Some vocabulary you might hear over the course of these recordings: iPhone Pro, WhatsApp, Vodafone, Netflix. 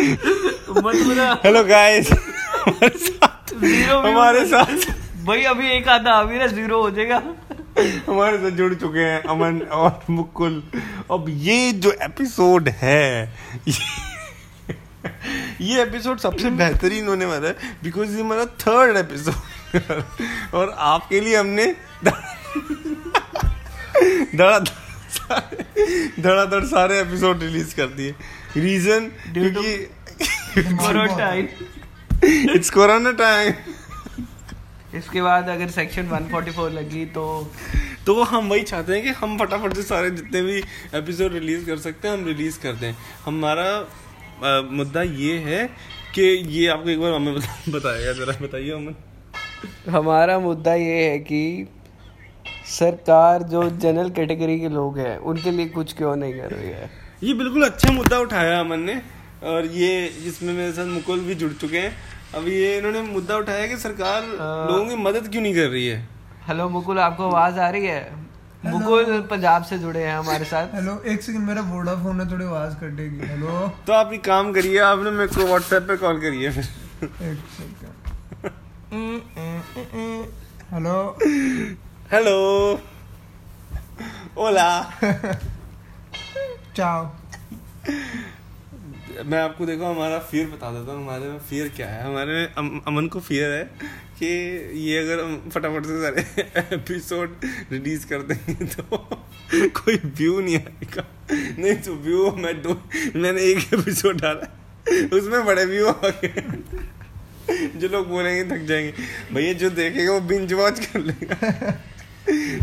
Hello guys, हमारे साथ भाई अभी एक आधा अभी ना जीरो हो जाएगा। हमारे साथ जुड़ चुके हैं अमन और मुकुल। अब ये जो एपिसोड है ये एपिसोड सबसे बेहतरीन होने वाला है, बिकॉज ये हमारा थर्ड एपिसोड और आपके लिए हमने धड़ाधड़ सारे एपिसोड रिलीज कर दिए। रीजन क्योंकि इट्स कोरोना टाइम। इसके बाद अगर सेक्शन 144 लगी तो हम वही चाहते हैं कि हम फटाफट से सारे जितने भी एपिसोड रिलीज कर सकते हैं हम रिलीज कर दें। हमारा मुद्दा ये है कि ये आपको एक बार हमें बताएगा, जरा बताइए अमन। हमारा मुद्दा ये है कि सरकार जो जनरल कैटेगरी के लोग हैं उनके लिए कुछ क्यों नहीं कर रही है। ये बिल्कुल अच्छा मुद्दा उठाया अमन ने, और ये इसमें मेरे साथ मुकुल भी जुड़ चुके हैं। अब ये इन्होंने मुद्दा उठाया कि सरकार लोगों की मदद क्यों नहीं कर रही है। हेलो मुकुल, आपको आवाज आ रही है? मुकुल पंजाब से जुड़े हैं हमारे साथ। हेलो, एक सेकंड, मेरा वोडाफोन है, थोड़ी आवाज कटेगी। हेलो, तो आप एक काम करिए, आपने मेरे को व्हाट्सएप पे कॉल करिए फिर। एक second. Hello hello hola ciao. मैं आपको देखो हमारा फियर बता देता हूँ। हमारे में फियर क्या है, हमारे में अमन को फियर है कि ये अगर हम फटाफट से सारे एपिसोड रिलीज कर देंगे तो कोई व्यू नहीं आएगा। नहीं तो व्यू मैंने एक एपिसोड डाला उसमें बड़े व्यू आ गए, जो लोग बोलेंगे थक जाएंगे भैया, जो देखेगा वो बिंज वॉच कर लेगा।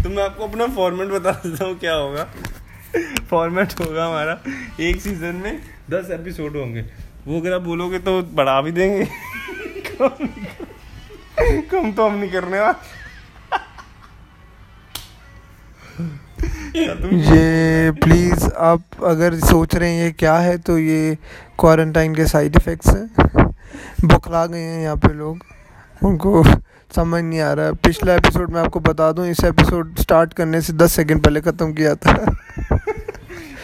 तो मैं आपको अपना फॉर्मेट बता देता हूँ क्या होगा। फॉर्मेट होगा हमारा, एक सीजन में 10 एपिसोड होंगे। वो अगर आप बोलोगे तो बढ़ा भी देंगे, कम तो हम नहीं करने वाले। ये प्लीज़ आप अगर सोच रहे हैं ये क्या है, तो ये क्वारंटाइन के साइड इफ़ेक्ट्स हैं। बौखला गए हैं यहाँ पे लोग, उनको समझ नहीं आ रहा है। पिछला एपिसोड मैं आपको बता दूं, इस एपिसोड स्टार्ट करने से 10 सेकंड पहले ख़त्म किया था।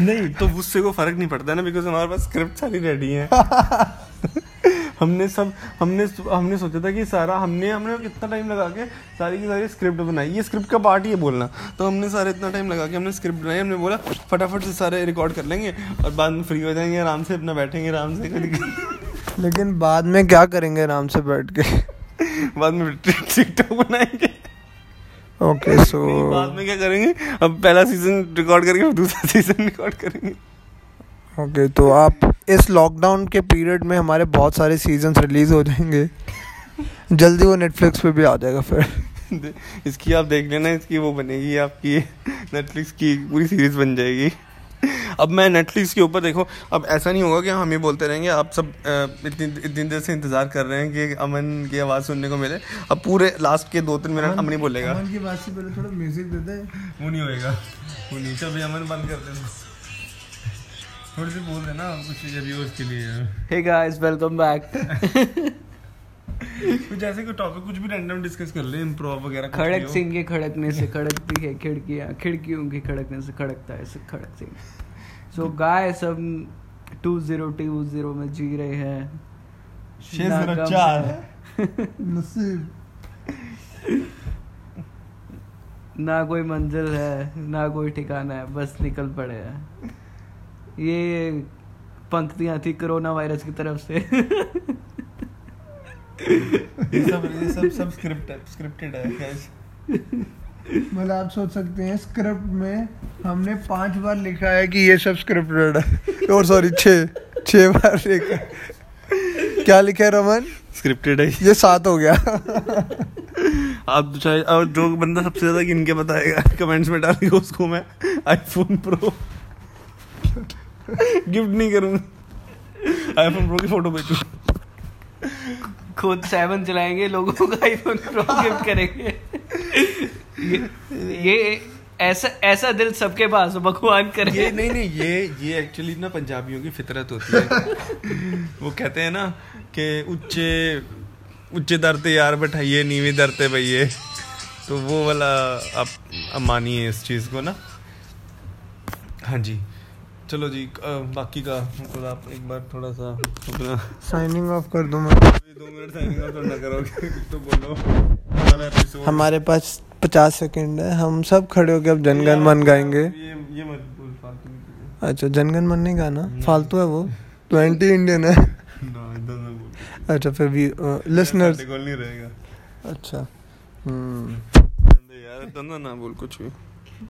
नहीं तो उससे को फ़र्क नहीं पड़ता ना, बिकॉज हमारे पास स्क्रिप्ट सारी रेडी है। हमने सोचा था कि सारा हमने इतना टाइम लगा के सारी की सारी स्क्रिप्ट बनाई। ये स्क्रिप्ट का पार्ट ही है बोलना, तो हमने सारे इतना टाइम लगा के हमने स्क्रिप्ट बनाई। हमने बोला फटाफट से सारे रिकॉर्ड कर लेंगे और बाद में फ्री हो जाएंगे, आराम से अपना बैठेंगे आराम से। लेकिन बाद में क्या करेंगे, आराम से बैठ के बाद में टिकटॉक बनाएंगे। ओके सो बाद में क्या करेंगे, अब पहला सीजन रिकॉर्ड करेंगे, दूसरा सीजन रिकॉर्ड करेंगे। ओके तो आप इस लॉकडाउन के पीरियड में हमारे बहुत सारे सीजन्स रिलीज हो जाएंगे। जल्दी वो नेटफ्लिक्स पे भी आ जाएगा फिर। इसकी आप देख लेना, इसकी वो बनेगी आपकी नेटफ्लिक्स की पूरी सीरीज बन जाएगी। अब मैं नेटफ्लिक्स के ऊपर देखो, अब ऐसा नहीं होगा कि हम ही बोलते रहेंगे। आप सब इतनी देर से इंतज़ार कर रहे हैं कि अमन की आवाज़ सुनने को मिले। अब पूरे लास्ट के 2-3 मिनट अमन ही बोलेगा। अमन की आवाज़ से पहले थोड़ा म्यूजिक दे दे। वो नहीं होएगा, वो नहीं। चल अमन बंद कर देना, थोड़ी सी बोल देना कुछ रिव्यूअर्स के लिए। Hey guys welcome back. कुछ ऐसे कोई टॉपिक कुछ भी रैंडम डिस्कस कर ले, इम्प्रोव वगैरह। खड़क सिंह के खड़कने से खड़कती है खिड़कियाँ, खिड़कियों के खड़कने से खड़कता है खड़क सिंह। सो गाइस हम 2020 में जी रहे हैं। 604 ना कोई मंजिल है ना कोई ठिकाना है, बस निकल पड़े हैं। ये पंक्तियाँ थी कोरोना वायरस की तरफ से। ये सब स्क्रिप्टेड है गाइस। मतलब आप सोच सकते हैं स्क्रिप्ट में हमने 5 बार लिखा है कि ये सब स्क्रिप्टेड है, और सॉरी 6 बार लिखा। क्या लिखा है रमन? स्क्रिप्टेड है। ये 7 हो गया। आप शायद, और जो बंदा सबसे ज्यादा गिन के बताएगा कमेंट्स में डालेगा उसको मैं iPhone Pro गिफ्ट नहीं करूँगा। iPhone Pro की फोटो भेजूँ, खुद 7 चलाएंगे, लोगों को iPhone Pro गिफ्ट करेंगे। ये ऐसा दिल सबके पास भगवान करे। ये नहीं ये एक्चुअली ना पंजाबियों की फितरत होती है। वो कहते हैं ना कि उच्चे दर ते यार बैठाइए, नीवी दर ते भैया। तो वो वाला आप मानिए इस चीज़ को ना। हाँ जी, चलो जी बाकी का तो आप एक बार थोड़ा सा अपना साइनिंग ऑफ कर दो। मैं 2 मिनट साइनिंग ऑफ ना करोगे तो बोलो। हमारे पास 50 सेकंड है, हम सब खड़े होके अब जनगण मन गाएंगे। ये मत बोल फालतू। अच्छा जनगण मन नहीं गाना, फालतू है वो, 20 इंडियन है। अच्छा फिर भी लिसनर्स नहीं रहेगा। अच्छा यार ना बोल कुछ भी।